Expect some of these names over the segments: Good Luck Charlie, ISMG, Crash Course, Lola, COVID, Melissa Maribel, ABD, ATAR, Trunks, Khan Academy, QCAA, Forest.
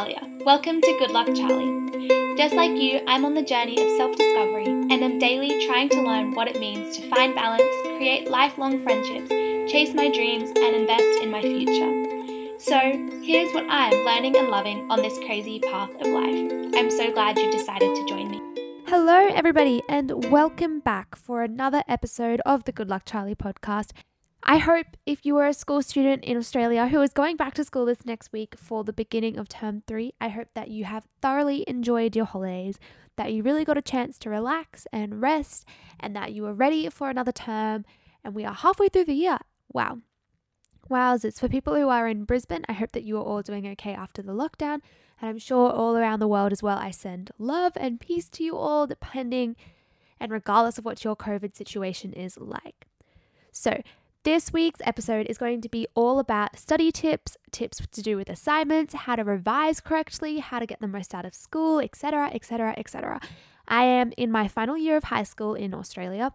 Talia. Welcome to Good Luck Charlie. Just like you, I'm on the journey of self-discovery and am daily trying to learn what it means to find balance, create lifelong friendships, chase my dreams, and invest in my future. So, here's what I'm learning and loving on this crazy path of life. I'm so glad you've decided to join me. Hello everybody and welcome back for another episode of the Good Luck Charlie podcast. I hope if you are a school student in Australia who is going back to school this next week for the beginning of term 3, I hope that you have thoroughly enjoyed your holidays, that you really got a chance to relax and rest, and that you are ready for another term, and we are halfway through the year. Wow. Wowzers. For people who are in Brisbane, I hope that you are all doing okay after the lockdown, and I'm sure all around the world as well, I send love and peace to you all, depending and regardless of what your COVID situation is like. So, this week's episode is going to be all about study tips, tips to do with assignments, how to revise correctly, how to get the most out of school, etc, etc, etc. I am in my final year of high school in Australia,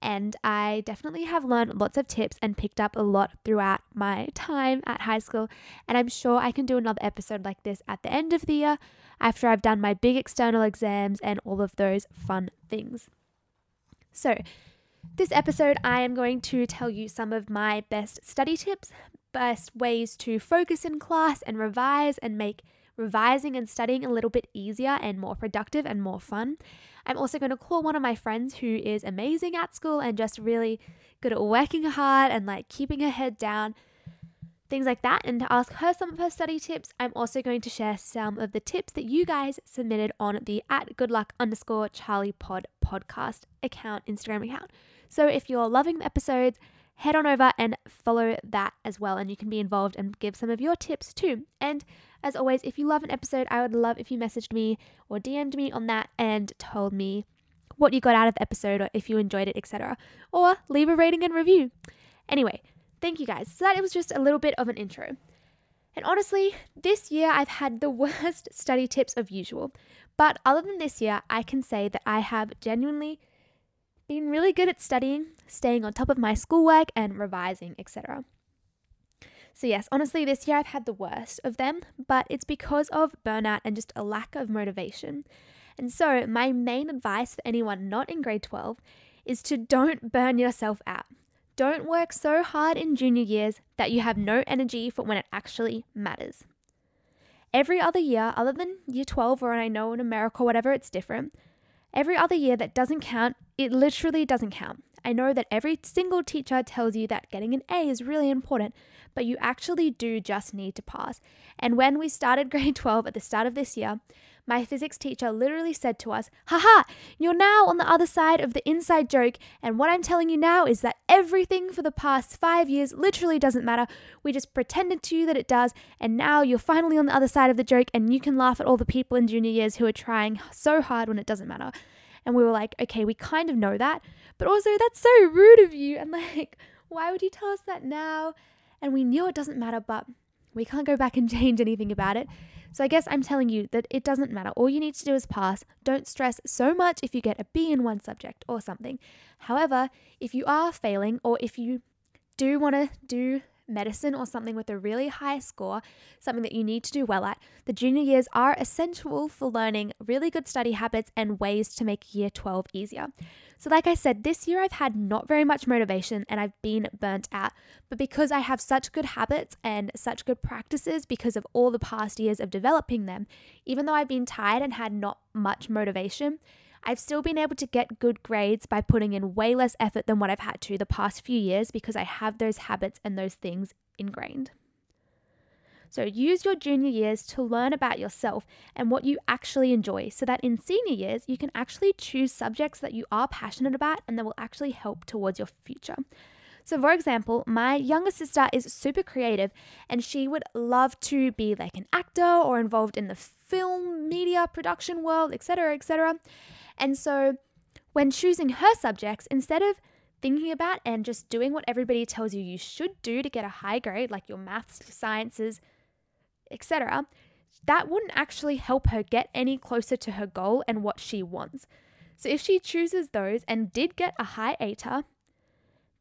and I definitely have learned lots of tips and picked up a lot throughout my time at high school, and I'm sure I can do another episode like this at the end of the year after I've done my big external exams and all of those fun things. So, this episode, I am going to tell you some of my best study tips, best ways to focus in class and revise and make revising and studying a little bit easier and more productive and more fun. I'm also going to call one of my friends who is amazing at school and just really good at working hard and like keeping her head down, things like that, and to ask her some of her study tips. I'm also going to share some of the tips that you guys submitted on the @goodluck_charliepod podcast account, Instagram account. So if you're loving the episodes, head on over and follow that as well, and you can be involved and give some of your tips too. And as always, if you love an episode, I would love if you messaged me or DM'd me on that and told me what you got out of the episode or if you enjoyed it, etc. Or leave a rating and review. Anyway, thank you guys. So that was just a little bit of an intro. And honestly, this year I've had the worst study tips of usual. But other than this year, I can say that I have genuinely been really good at studying, staying on top of my schoolwork, and revising, etc. So yes, honestly, this year I've had the worst of them, but it's because of burnout and just a lack of motivation. And so my main advice for anyone not in grade 12 is to don't burn yourself out. Don't work so hard in junior years that you have no energy for when it actually matters. Every other year, other than year 12, or I know in America, whatever, it's different. Every other year that doesn't count, it literally doesn't count. I know that every single teacher tells you that getting an A is really important, but you actually do just need to pass. And when we started grade 12 at the start of this year, my physics teacher literally said to us, haha, you're now on the other side of the inside joke, and what I'm telling you now is that everything for the past 5 years literally doesn't matter. We just pretended to you that it does, and now you're finally on the other side of the joke, and you can laugh at all the people in junior years who are trying so hard when it doesn't matter. And we were like, okay, we kind of know that, but also that's so rude of you, and like, why would you tell us that now? And we knew it doesn't matter, but we can't go back and change anything about it. So I guess I'm telling you that it doesn't matter. All you need to do is pass. Don't stress so much if you get a B in one subject or something. However, if you are failing or if you do want to do medicine or something with a really high score, something that you need to do well at, the junior years are essential for learning really good study habits and ways to make year 12 easier. So like I said, this year I've had not very much motivation and I've been burnt out, but because I have such good habits and such good practices because of all the past years of developing them, even though I've been tired and had not much motivation, I've still been able to get good grades by putting in way less effort than what I've had to the past few years because I have those habits and those things ingrained. So use your junior years to learn about yourself and what you actually enjoy so that in senior years, you can actually choose subjects that you are passionate about and that will actually help towards your future. So for example, my younger sister is super creative and she would love to be like an actor or involved in the film, media, production world, etc, etc. And so when choosing her subjects, instead of thinking about and just doing what everybody tells you you should do to get a high grade, like your maths, sciences, etc, that wouldn't actually help her get any closer to her goal and what she wants. So if she chooses those and did get a high ATAR,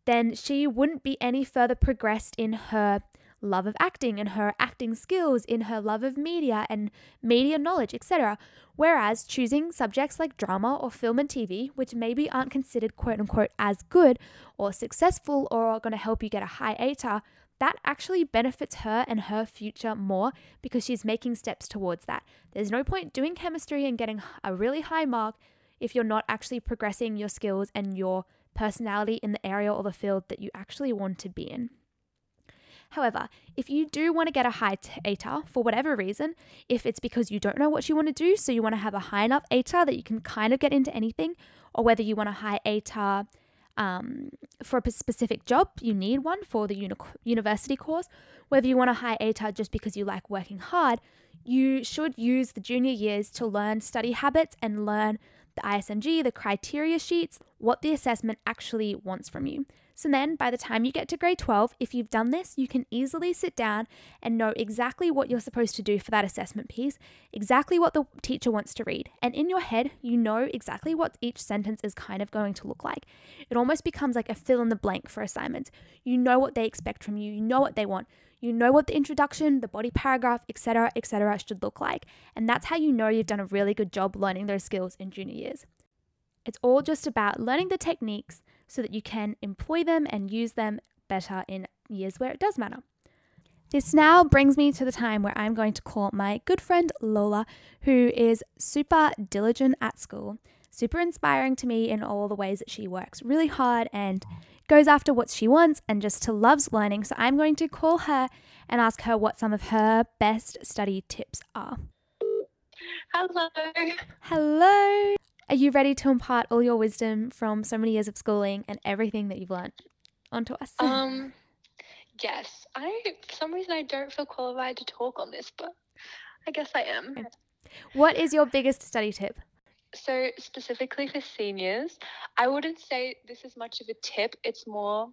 then she wouldn't be any further progressed in her love of acting and her acting skills, in her love of media and media knowledge, etc. Whereas choosing subjects like drama or film and TV, which maybe aren't considered quote-unquote as good or successful or are going to help you get a high ATAR, that actually benefits her and her future more because she's making steps towards that. There's no point doing chemistry and getting a really high mark if you're not actually progressing your skills and your personality in the area or the field that you actually want to be in. However, if you do want to get a high ATAR for whatever reason, if it's because you don't know what you want to do, so you want to have a high enough ATAR that you can kind of get into anything, or whether you want a high ATAR for a specific job, you need one for the university course, whether you want a high ATAR just because you like working hard, you should use the junior years to learn study habits and learn the ISMG, the criteria sheets, what the assessment actually wants from you. So then by the time you get to grade 12, if you've done this, you can easily sit down and know exactly what you're supposed to do for that assessment piece, exactly what the teacher wants to read. And in your head, you know exactly what each sentence is kind of going to look like. It almost becomes like a fill in the blank for assignments. You know what they expect from you. You know what they want. You know what the introduction, the body paragraph, etc., should look like. And that's how you know you've done a really good job learning those skills in junior years. It's all just about learning the techniques so that you can employ them and use them better in years where it does matter. This now brings me to the time where I'm going to call my good friend Lola, who is super diligent at school, super inspiring to me in all the ways that she works really hard and goes after what she wants and just loves learning. So I'm going to call her and ask her what some of her best study tips are. Hello. Hello. Are you ready to impart all your wisdom from so many years of schooling and everything that you've learned onto us? Yes. For some reason, I don't feel qualified to talk on this, but I guess I am. Okay. What is your biggest study tip? So specifically for seniors, I wouldn't say this is much of a tip. It's more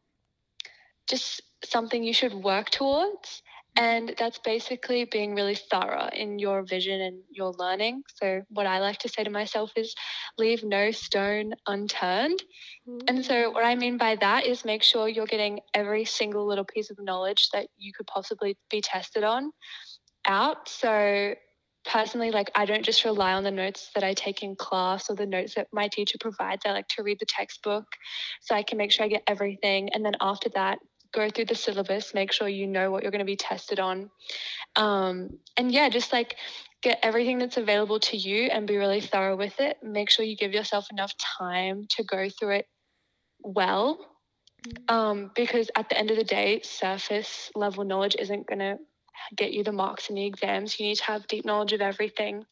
just something you should work towards. And that's basically being really thorough in your vision and your learning. So what I like to say to myself is leave no stone unturned. Mm-hmm. And so what I mean by that is make sure you're getting every single little piece of knowledge that you could possibly be tested on out. So personally, I don't just rely on the notes that I take in class or the notes that my teacher provides. I like to read the textbook so I can make sure I get everything. And then after that, go through the syllabus, make sure you know what you're going to be tested on. Just get everything that's available to you and be really thorough with it. Make sure you give yourself enough time to go through it well, because at the end of the day, surface level knowledge isn't going to get you the marks in the exams. You need to have deep knowledge of everything.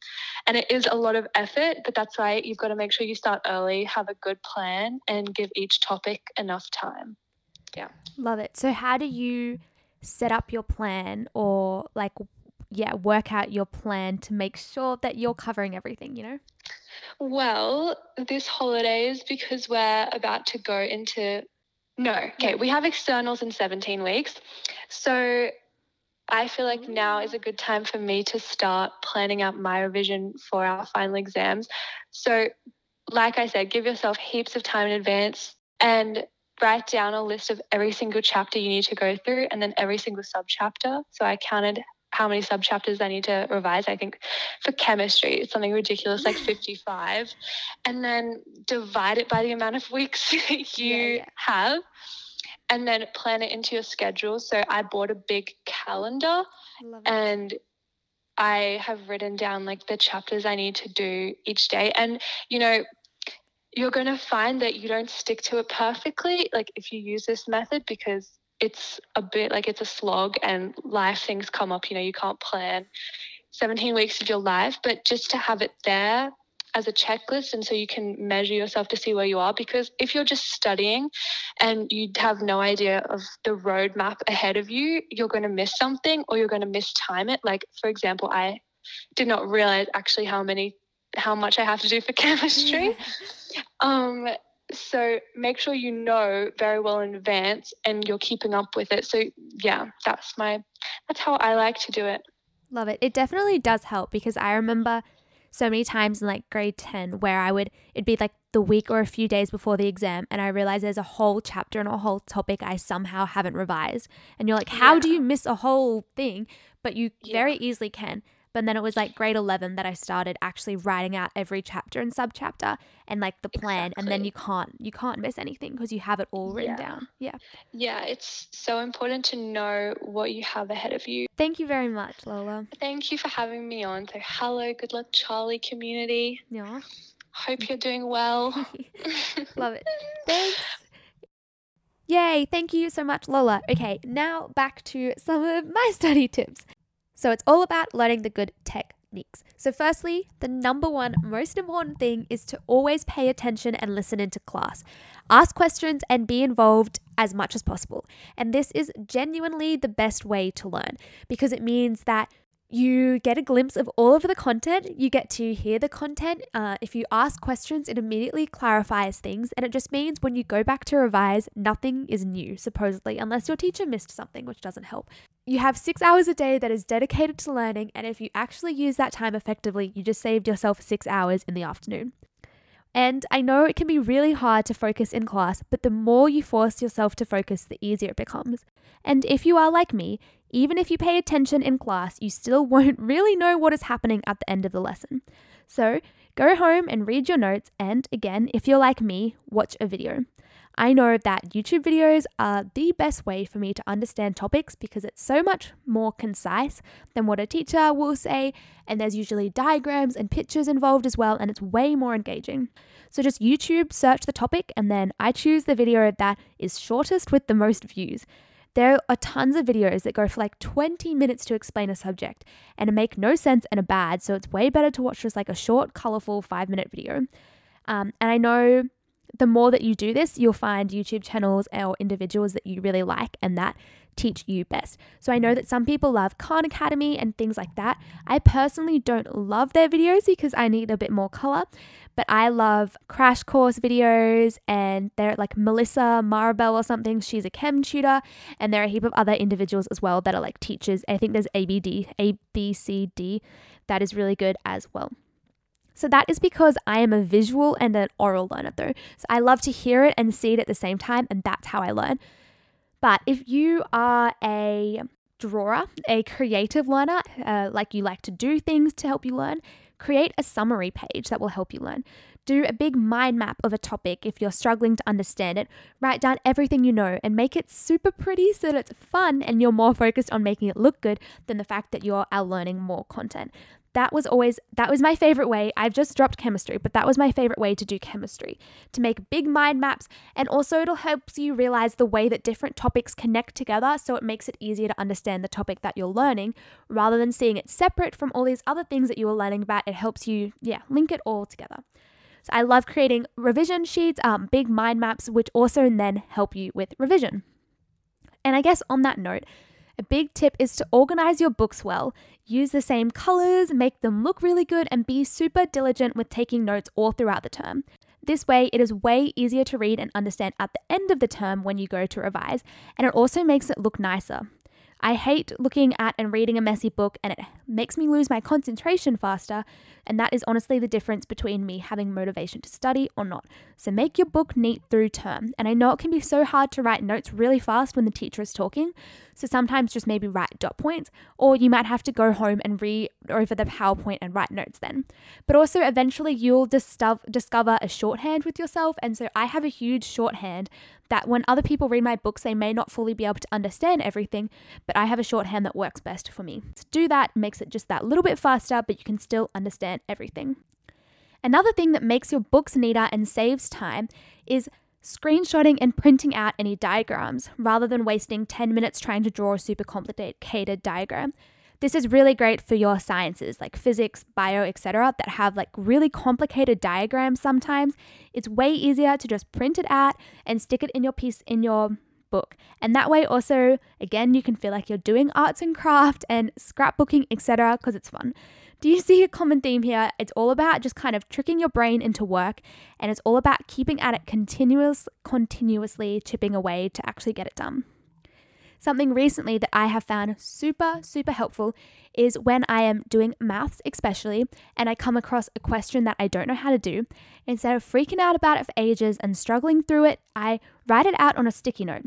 And it is a lot of effort, but that's why you've got to make sure you start early, have a good plan, and give each topic enough time. Yeah. Love it. So how do you set up your plan or work out your plan to make sure that you're covering everything, you know? Well, this holidays, because we're about to go into we have externals in 17 weeks. So I feel like now is a good time for me to start planning out my revision for our final exams. So like I said, give yourself heaps of time in advance and write down a list of every single chapter you need to go through and then every single subchapter. So I counted how many subchapters I need to revise. I think for chemistry, it's something ridiculous, 55. And then divide it by the amount of weeks you have. And then plan it into your schedule. So I bought a big calendar and I have written down the chapters I need to do each day. And, you're going to find that you don't stick to it perfectly, if you use this method, because it's a bit it's a slog and life things come up, you can't plan 17 weeks of your life, but just to have it there as a checklist and so you can measure yourself to see where you are, because if you're just studying and you have no idea of the roadmap ahead of you, you're going to miss something or you're going to mistime it. For example, I did not realize actually how much I have to do for chemistry. Yeah. So make sure you know very well in advance and you're keeping up with it. So that's how I like to do it. Love it. It definitely does help because I remember so many times in like grade 10 where it'd be like the week or a few days before the exam and I realize there's a whole chapter and a whole topic I somehow haven't revised. And you're like, how do you miss a whole thing? But you very easily can. But then it was like grade 11 that I started actually writing out every chapter and subchapter and like the plan. Exactly. And then you can't miss anything because you have it all written down. Yeah. Yeah. It's so important to know what you have ahead of you. Thank you very much, Lola. Thank you for having me on. So hello, Good Luck Charlie community. Yeah. Hope you're doing well. Love it. Thanks. Yay. Thank you so much, Lola. Okay. Now back to some of my study tips. So it's all about learning the good techniques. So firstly, the number one most important thing is to always pay attention and listen into class. Ask questions and be involved as much as possible. And this is genuinely the best way to learn because it means that you get a glimpse of all of the content. You get to hear the content. If you ask questions, it immediately clarifies things. And it just means when you go back to revise, nothing is new, supposedly, unless your teacher missed something, which doesn't help. You have 6 hours a day that is dedicated to learning. And if you actually use that time effectively, you just saved yourself 6 hours in the afternoon. And I know it can be really hard to focus in class, but the more you force yourself to focus, the easier it becomes. And if you are like me, even if you pay attention in class, you still won't really know what is happening at the end of the lesson. So go home and read your notes. And again, if you're like me, watch a video. I know that YouTube videos are the best way for me to understand topics because it's so much more concise than what a teacher will say, and there's usually diagrams and pictures involved as well, and it's way more engaging. So just YouTube search the topic, and then I choose the video that is shortest with the most views. There are tons of videos that go for like 20 minutes to explain a subject and make no sense and are bad, so it's way better to watch just like a short, colourful 5-minute video. And I know the more that you do this, you'll find YouTube channels or individuals that you really like and that teach you best. So I know that some people love Khan Academy and things like that. I personally don't love their videos because I need a bit more color, but I love Crash Course videos, and they're like Melissa Maribel or something. She's a chem tutor, and there are a heap of other individuals as well that are like teachers. I think there's ABD that is really good as well. So that is because I am a visual and an oral learner though. So I love to hear it and see it at the same time, and that's how I learn. But if you are a drawer, a creative learner, like you like to do things to help you learn, create a summary page that will help you learn. Do a big mind map of a topic if you're struggling to understand it. Write down everything you know and make it super pretty so that it's fun and you're more focused on making it look good than the fact that you're out learning more content. That was my favorite way. I've just dropped chemistry, but that was my favorite way to do chemistry, to make big mind maps. And also it'll help you realize the way that different topics connect together. So it makes it easier to understand the topic that you're learning rather than seeing it separate from all these other things that you were learning about. It helps you, link it all together. So I love creating revision sheets, big mind maps, which also then help you with revision. And I guess on that note, a big tip is to organize your books well. Use the same colors, make them look really good, and be super diligent with taking notes all throughout the term. This way, it is way easier to read and understand at the end of the term when you go to revise, and it also makes it look nicer. I hate looking at and reading a messy book, and it makes me lose my concentration faster, and that is honestly the difference between me having motivation to study or not. So make your book neat through term, and I know it can be so hard to write notes really fast when the teacher is talking, so sometimes just maybe write dot points, or you might have to go home and read over the PowerPoint and write notes then. But also eventually you'll discover a shorthand with yourself, and so I have a huge shorthand that when other people read my books, they may not fully be able to understand everything, but I have a shorthand that works best for me. To do that makes it just that little bit faster, but you can still understand everything. Another thing that makes your books neater and saves time is screenshotting and printing out any diagrams rather than wasting 10 minutes trying to draw a super complicated diagram. This is really great for your sciences like physics, bio, etc. that have like really complicated diagrams sometimes. It's way easier to just print it out and stick it in your piece in your book. And that way also, again, you can feel like you're doing arts and craft and scrapbooking, etc. because it's fun. Do you see a common theme here? It's all about just kind of tricking your brain into work, and it's all about keeping at it continuously chipping away to actually get it done. Something recently that I have found super helpful is when I am doing maths especially and I come across a question that I don't know how to do, instead of freaking out about it for ages and struggling through it, I write it out on a sticky note.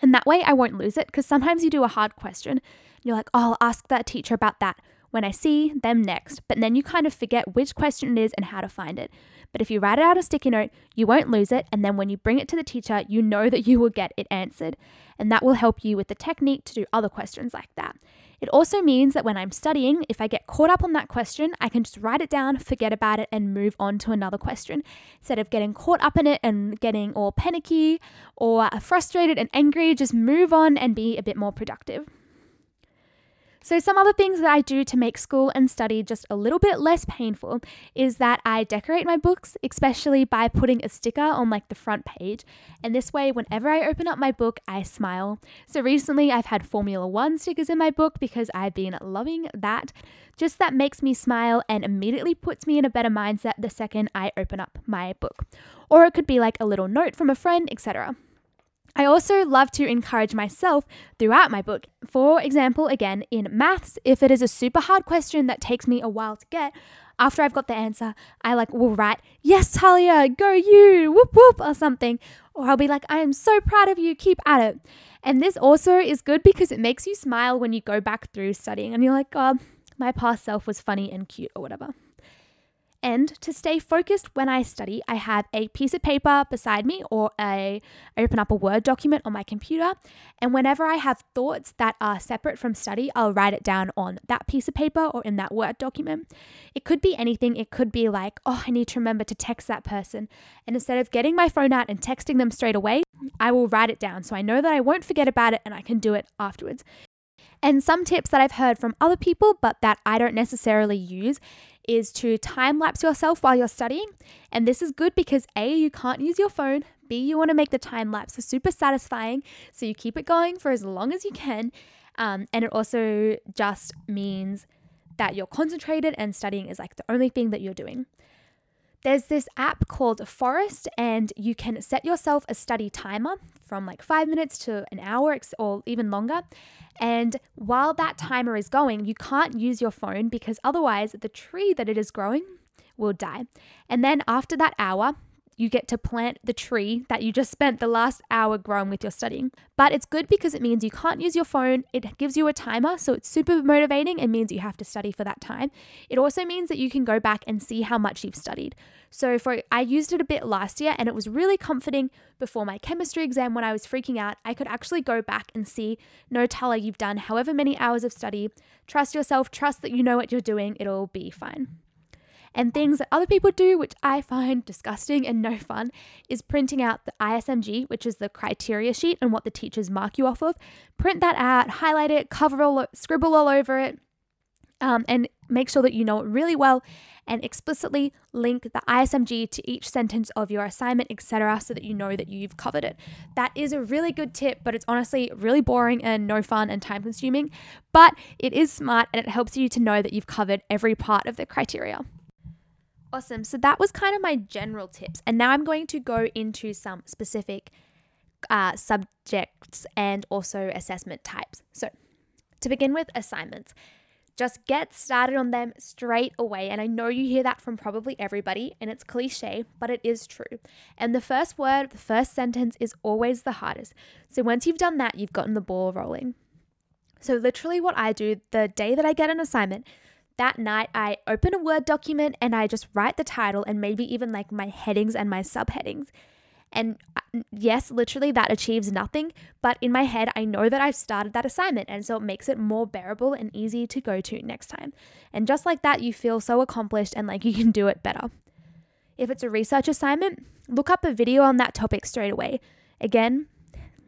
And that way I won't lose it, because sometimes you do a hard question and you're like, oh, I'll ask that teacher about that when I see them next. But then you kind of forget which question it is and how to find it. But if you write it out on a sticky note, you won't lose it. And then when you bring it to the teacher, you know that you will get it answered. And that will help you with the technique to do other questions like that. It also means that when I'm studying, if I get caught up on that question, I can just write it down, forget about it, and move on to another question, instead of getting caught up in it and getting all panicky or frustrated and angry. Just move on and be a bit more productive. So some other things that I do to make school and study just a little bit less painful is that I decorate my books, especially by putting a sticker on like the front page. And this way, whenever I open up my book, I smile. So recently I've had Formula One stickers in my book because I've been loving that. Just that makes me smile and immediately puts me in a better mindset the second I open up my book. Or it could be like a little note from a friend, etc. I also love to encourage myself throughout my book. For example, again, in maths, if it is a super hard question that takes me a while to get, after I've got the answer, I will write, yes, Talia, go you, whoop whoop, or something. Or I'll be like, I am so proud of you, keep at it. And this also is good because it makes you smile when you go back through studying and you're like, oh, my past self was funny and cute or whatever. And to stay focused when I study, I have a piece of paper beside me, or I open up a Word document on my computer. And whenever I have thoughts that are separate from study, I'll write it down on that piece of paper or in that Word document. It could be anything. It could be like, oh, I need to remember to text that person. And instead of getting my phone out and texting them straight away, I will write it down so I know that I won't forget about it and I can do it afterwards. And some tips that I've heard from other people, but that I don't necessarily use, is to time-lapse yourself while you're studying. And this is good because A, you can't use your phone, B, you want to make the time-lapse super satisfying, so you keep it going for as long as you can. And it also just means that you're concentrated and studying is like the only thing that you're doing. There's this app called Forest, and you can set yourself a study timer from like 5 minutes to an hour or even longer. And while that timer is going, you can't use your phone because otherwise the tree that it is growing will die. And then after that hour, you get to plant the tree that you just spent the last hour growing with your studying. But it's good because it means you can't use your phone. It gives you a timer, so it's super motivating. It means you have to study for that time. It also means that you can go back and see how much you've studied. So I used it a bit last year, and it was really comforting. Before my chemistry exam, when I was freaking out, I could actually go back and see, no, Tala, you've done however many hours of study. Trust yourself. Trust that you know what you're doing. It'll be fine. And things that other people do, which I find disgusting and no fun, is printing out the ISMG, which is the criteria sheet and what the teachers mark you off of. Print that out, highlight it, scribble all over it, and make sure that you know it really well, and explicitly link the ISMG to each sentence of your assignment, etc., so that you know that you've covered it. That is a really good tip, but it's honestly really boring and no fun and time consuming, but it is smart and it helps you to know that you've covered every part of the criteria. Awesome. So that was kind of my general tips. And now I'm going to go into some specific subjects and also assessment types. So to begin with, assignments. Just get started on them straight away. And I know you hear that from probably everybody, and it's cliche, but it is true. And the first word, the first sentence is always the hardest. So once you've done that, you've gotten the ball rolling. So literally what I do the day that I get an assignment, that night, I open a Word document and I just write the title and maybe even like my headings and my subheadings. And yes, literally that achieves nothing, but in my head, I know that I've started that assignment, and so it makes it more bearable and easy to go to next time. And just like that, you feel so accomplished and like you can do it better. If it's a research assignment, look up a video on that topic straight away. Again,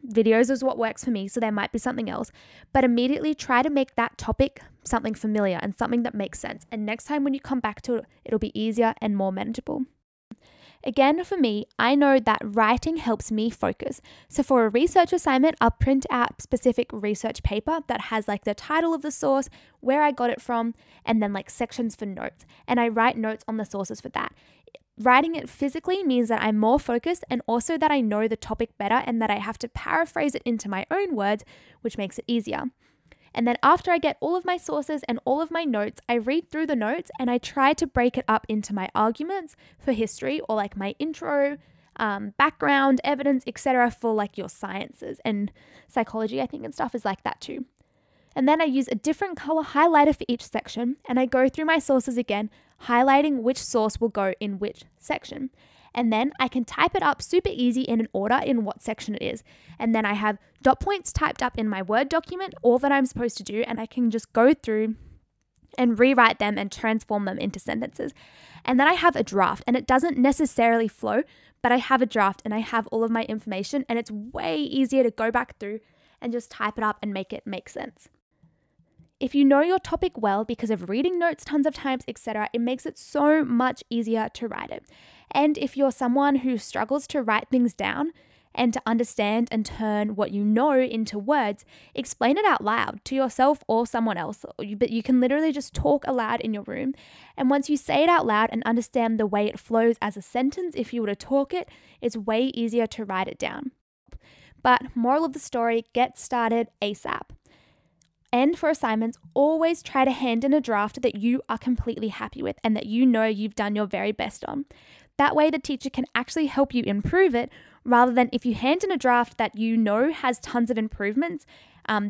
videos is what works for me, so there might be something else, but immediately try to make that topic something familiar and something that makes sense. And next time when you come back to it, it'll be easier and more manageable. Again, for me, I know that writing helps me focus. So for a research assignment, I'll print out specific research paper that has like the title of the source, where I got it from, and then like sections for notes. And I write notes on the sources for that. Writing it physically means that I'm more focused and also that I know the topic better and that I have to paraphrase it into my own words, which makes it easier. And then after I get all of my sources and all of my notes, I read through the notes and I try to break it up into my arguments for history or like my intro, background, evidence, etc. for like your sciences and psychology, I think, and stuff is like that too. And then I use a different color highlighter for each section and I go through my sources again, highlighting which source will go in which section. And then I can type it up super easy in an order in what section it is. And then I have dot points typed up in my Word document, all that I'm supposed to do, and I can just go through and rewrite them and transform them into sentences. And then I have a draft, and it doesn't necessarily flow, but I have a draft and I have all of my information, and it's way easier to go back through and just type it up and make it make sense. If you know your topic well because of reading notes tons of times, etc., it makes it so much easier to write it. And if you're someone who struggles to write things down and to understand and turn what you know into words, explain it out loud to yourself or someone else. But you can literally just talk aloud in your room. And once you say it out loud and understand the way it flows as a sentence, if you were to talk it, it's way easier to write it down. But moral of the story, get started ASAP. And for assignments, always try to hand in a draft that you are completely happy with and that you know you've done your very best on. That way the teacher can actually help you improve it, rather than if you hand in a draft that you know has tons of improvements,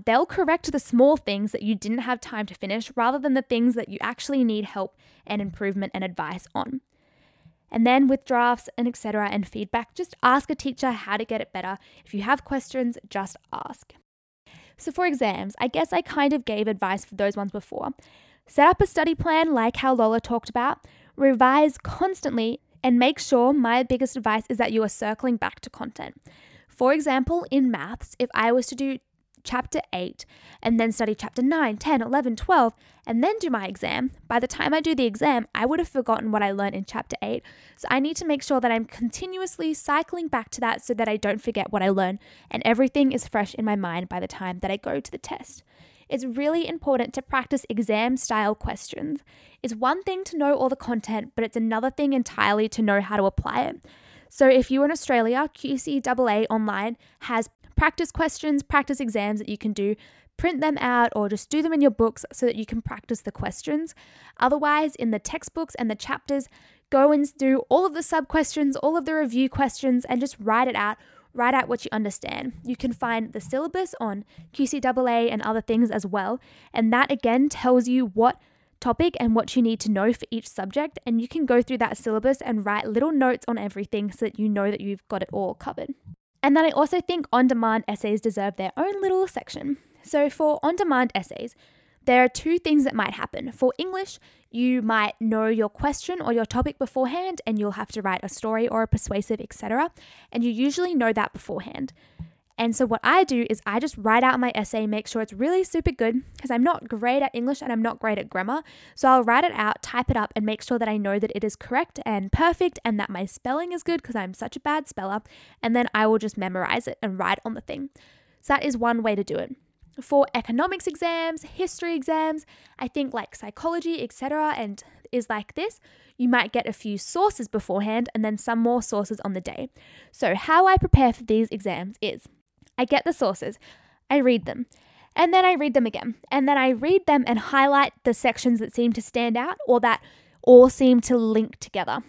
they'll correct the small things that you didn't have time to finish rather than the things that you actually need help and improvement and advice on. And then with drafts and etc. and feedback, just ask a teacher how to get it better. If you have questions, just ask. So for exams, I guess I kind of gave advice for those ones before. Set up a study plan like how Lola talked about, revise constantly, and make sure my biggest advice is that you are circling back to content. For example, in maths, if I was to do chapter 8 and then study chapter 9, 10, 11, 12, and then do my exam, by the time I do the exam, I would have forgotten what I learned in chapter 8. So I need to make sure that I'm continuously cycling back to that so that I don't forget what I learned and everything is fresh in my mind by the time that I go to the test. It's really important to practice exam style questions. It's one thing to know all the content, but it's another thing entirely to know how to apply it. So if you're in Australia, QCAA online has practice questions, practice exams that you can do, print them out or just do them in your books so that you can practice the questions. Otherwise, in the textbooks and the chapters, go and do all of the sub questions, all of the review questions, and just write out what you understand. You can find the syllabus on QCAA and other things as well. And that again tells you what topic and what you need to know for each subject. And you can go through that syllabus and write little notes on everything so that you know that you've got it all covered. And then I also think on-demand essays deserve their own little section. So for on-demand essays, there are two things that might happen. For English, you might know your question or your topic beforehand and you'll have to write a story or a persuasive, etc. And you usually know that beforehand. And so what I do is I just write out my essay, make sure it's really super good because I'm not great at English and I'm not great at grammar. So I'll write it out, type it up and make sure that I know that it is correct and perfect and that my spelling is good because I'm such a bad speller. And then I will just memorize it and write on the thing. So that is one way to do it. For economics exams, history exams, I think like psychology, etc. and is like this, you might get a few sources beforehand and then some more sources on the day. So how I prepare for these exams is I get the sources, I read them, and then I read them again, and then I read them and highlight the sections that seem to stand out or that all seem to link together.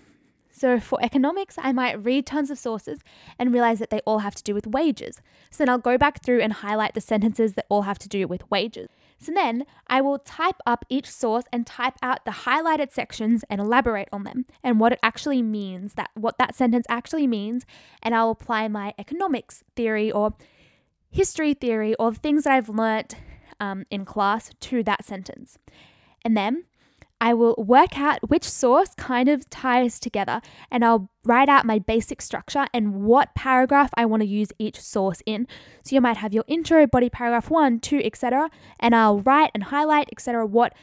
So for economics, I might read tons of sources and realize that they all have to do with wages. So then I'll go back through and highlight the sentences that all have to do with wages. So then I will type up each source and type out the highlighted sections and elaborate on them and what it actually means, that what that sentence actually means, and I'll apply my economics theory or history theory or the things that I've learnt in class to that sentence. And then I will work out which source kind of ties together and I'll write out my basic structure and what paragraph I want to use each source in. So you might have your intro, body paragraph 1, 2, etc. And I'll write and highlight, etc. What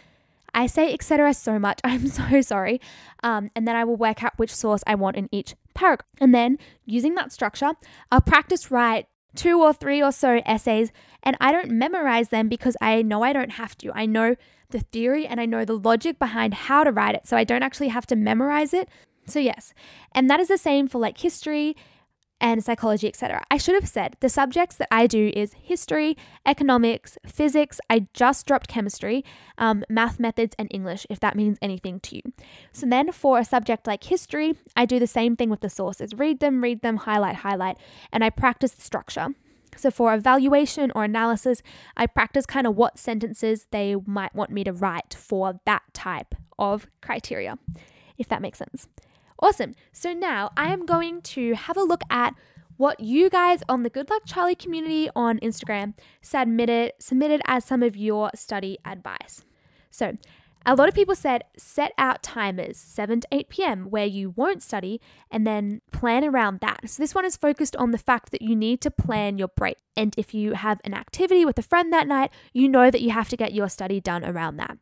I say, etc. so much. I'm so sorry. And then I will work out which source I want in each paragraph. And then using that structure, I'll practice write 2 or 3 or so essays, and I don't memorize them because I know I don't have to. I know the theory and I know the logic behind how to write it, so I don't actually have to memorize it. So yes, and that is the same for like history and psychology, etc. I should have said the subjects that I do is history, economics, physics. I just dropped chemistry, math methods, and English, if that means anything to you. So then for a subject like history, I do the same thing with the sources. Read them, highlight, highlight, and I practice the structure. So for evaluation or analysis, I practice kind of what sentences they might want me to write for that type of criteria, if that makes sense. Awesome. So now I am going to have a look at what you guys on the Good Luck Charlie community on Instagram submitted as some of your study advice. So a lot of people said set out timers, 7 to 8 p.m. where you won't study and then plan around that. So this one is focused on the fact that you need to plan your break. And if you have an activity with a friend that night, you know that you have to get your study done around that.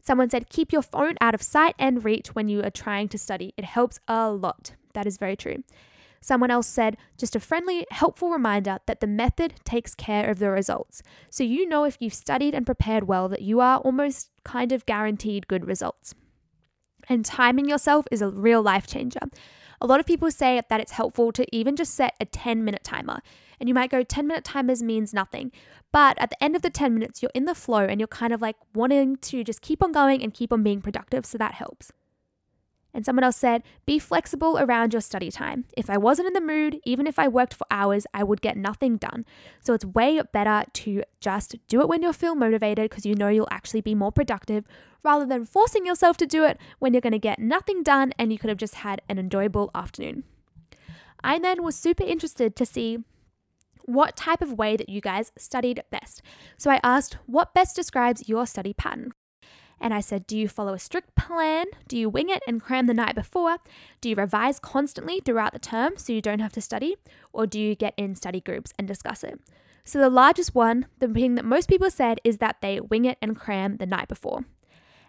Someone said, keep your phone out of sight and reach when you are trying to study. It helps a lot. That is very true. Someone else said, just a friendly, helpful reminder that the method takes care of the results. So you know if you've studied and prepared well that you are almost kind of guaranteed good results. And timing yourself is a real life changer. A lot of people say that it's helpful to even just set a 10-minute timer. And you might go, 10-minute timers means nothing. But at the end of the 10 minutes, you're in the flow and you're kind of like wanting to just keep on going and keep on being productive. So that helps. And someone else said, be flexible around your study time. If I wasn't in the mood, even if I worked for hours, I would get nothing done. So it's way better to just do it when you feel motivated because you know you'll actually be more productive rather than forcing yourself to do it when you're going to get nothing done and you could have just had an enjoyable afternoon. I then was super interested to see what type of way that you guys studied best. So I asked, what best describes your study pattern? And I said, do you follow a strict plan? Do you wing it and cram the night before? Do you revise constantly throughout the term so you don't have to study? Or do you get in study groups and discuss it? So the largest one, the thing that most people said is that they wing it and cram the night before.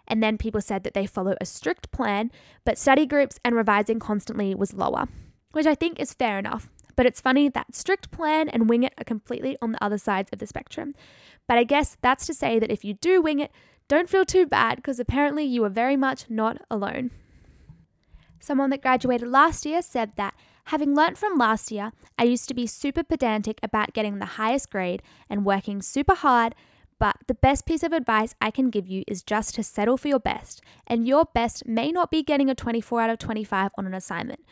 And then people said that they follow a strict plan, but study groups and revising constantly was lower, which I think is fair enough. But it's funny that strict plan and wing it are completely on the other sides of the spectrum. But I guess that's to say that if you do wing it, don't feel too bad because apparently you are very much not alone. Someone that graduated last year said that, having learnt from last year, I used to be super pedantic about getting the highest grade and working super hard, but the best piece of advice I can give you is just to settle for your best, and your best may not be getting a 24 out of 25 on an assignment.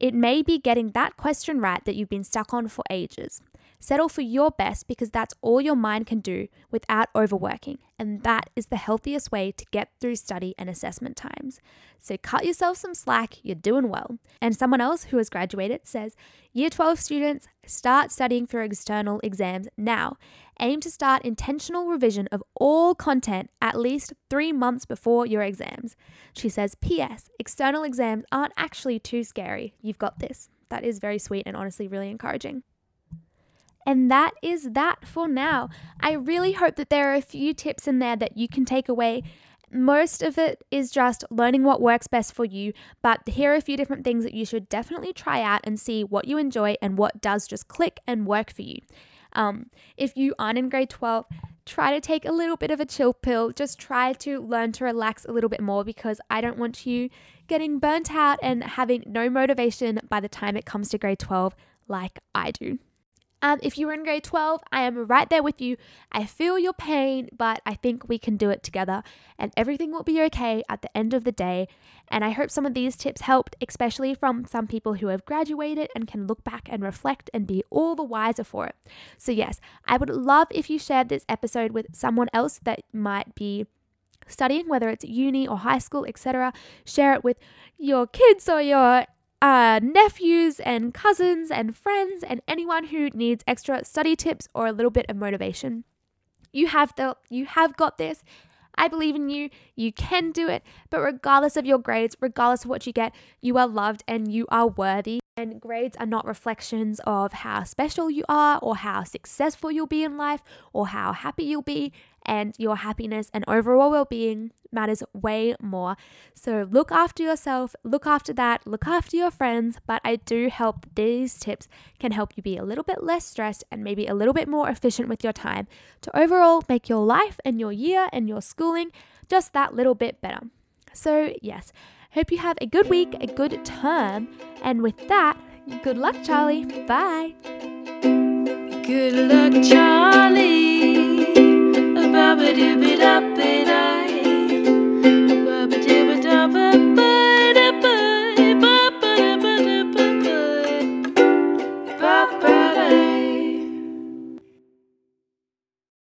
It may be getting that question right that you've been stuck on for ages. Settle for your best because that's all your mind can do without overworking. And that is the healthiest way to get through study and assessment times. So cut yourself some slack, you're doing well. And someone else who has graduated says, Year 12 students, start studying for external exams now. Aim to start intentional revision of all content at least 3 months before your exams. She says, P.S. External exams aren't actually too scary. You've got this. That is very sweet and honestly really encouraging. And that is that for now. I really hope that there are a few tips in there that you can take away. Most of it is just learning what works best for you, but here are a few different things that you should definitely try out and see what you enjoy and what does just click and work for you. If you aren't in grade 12, try to take a little bit of a chill pill. Just try to learn to relax a little bit more because I don't want you getting burnt out and having no motivation by the time it comes to grade 12 like I do. If you were in grade 12, I am right there with you. I feel your pain, but I think we can do it together and everything will be okay at the end of the day. And I hope some of these tips helped, especially from some people who have graduated and can look back and reflect and be all the wiser for it. So yes, I would love if you shared this episode with someone else that might be studying, whether it's uni or high school, etc. Share it with your kids or your nephews and cousins and friends and anyone who needs extra study tips or a little bit of motivation. You have got this. I believe in you. You can do it. But regardless of your grades, regardless of what you get, you are loved and you are worthy. And grades are not reflections of how special you are or how successful you'll be in life or how happy you'll be. And your happiness and overall well-being matters way more. So look after yourself, look after that, look after your friends. But I do hope these tips can help you be a little bit less stressed and maybe a little bit more efficient with your time to overall make your life and your year and your schooling just that little bit better. So yes, Hope you have a good week, a good term, and with that, good luck, Charlie. Bye. Good luck, Charlie. Ba-ba-doo-ba-da.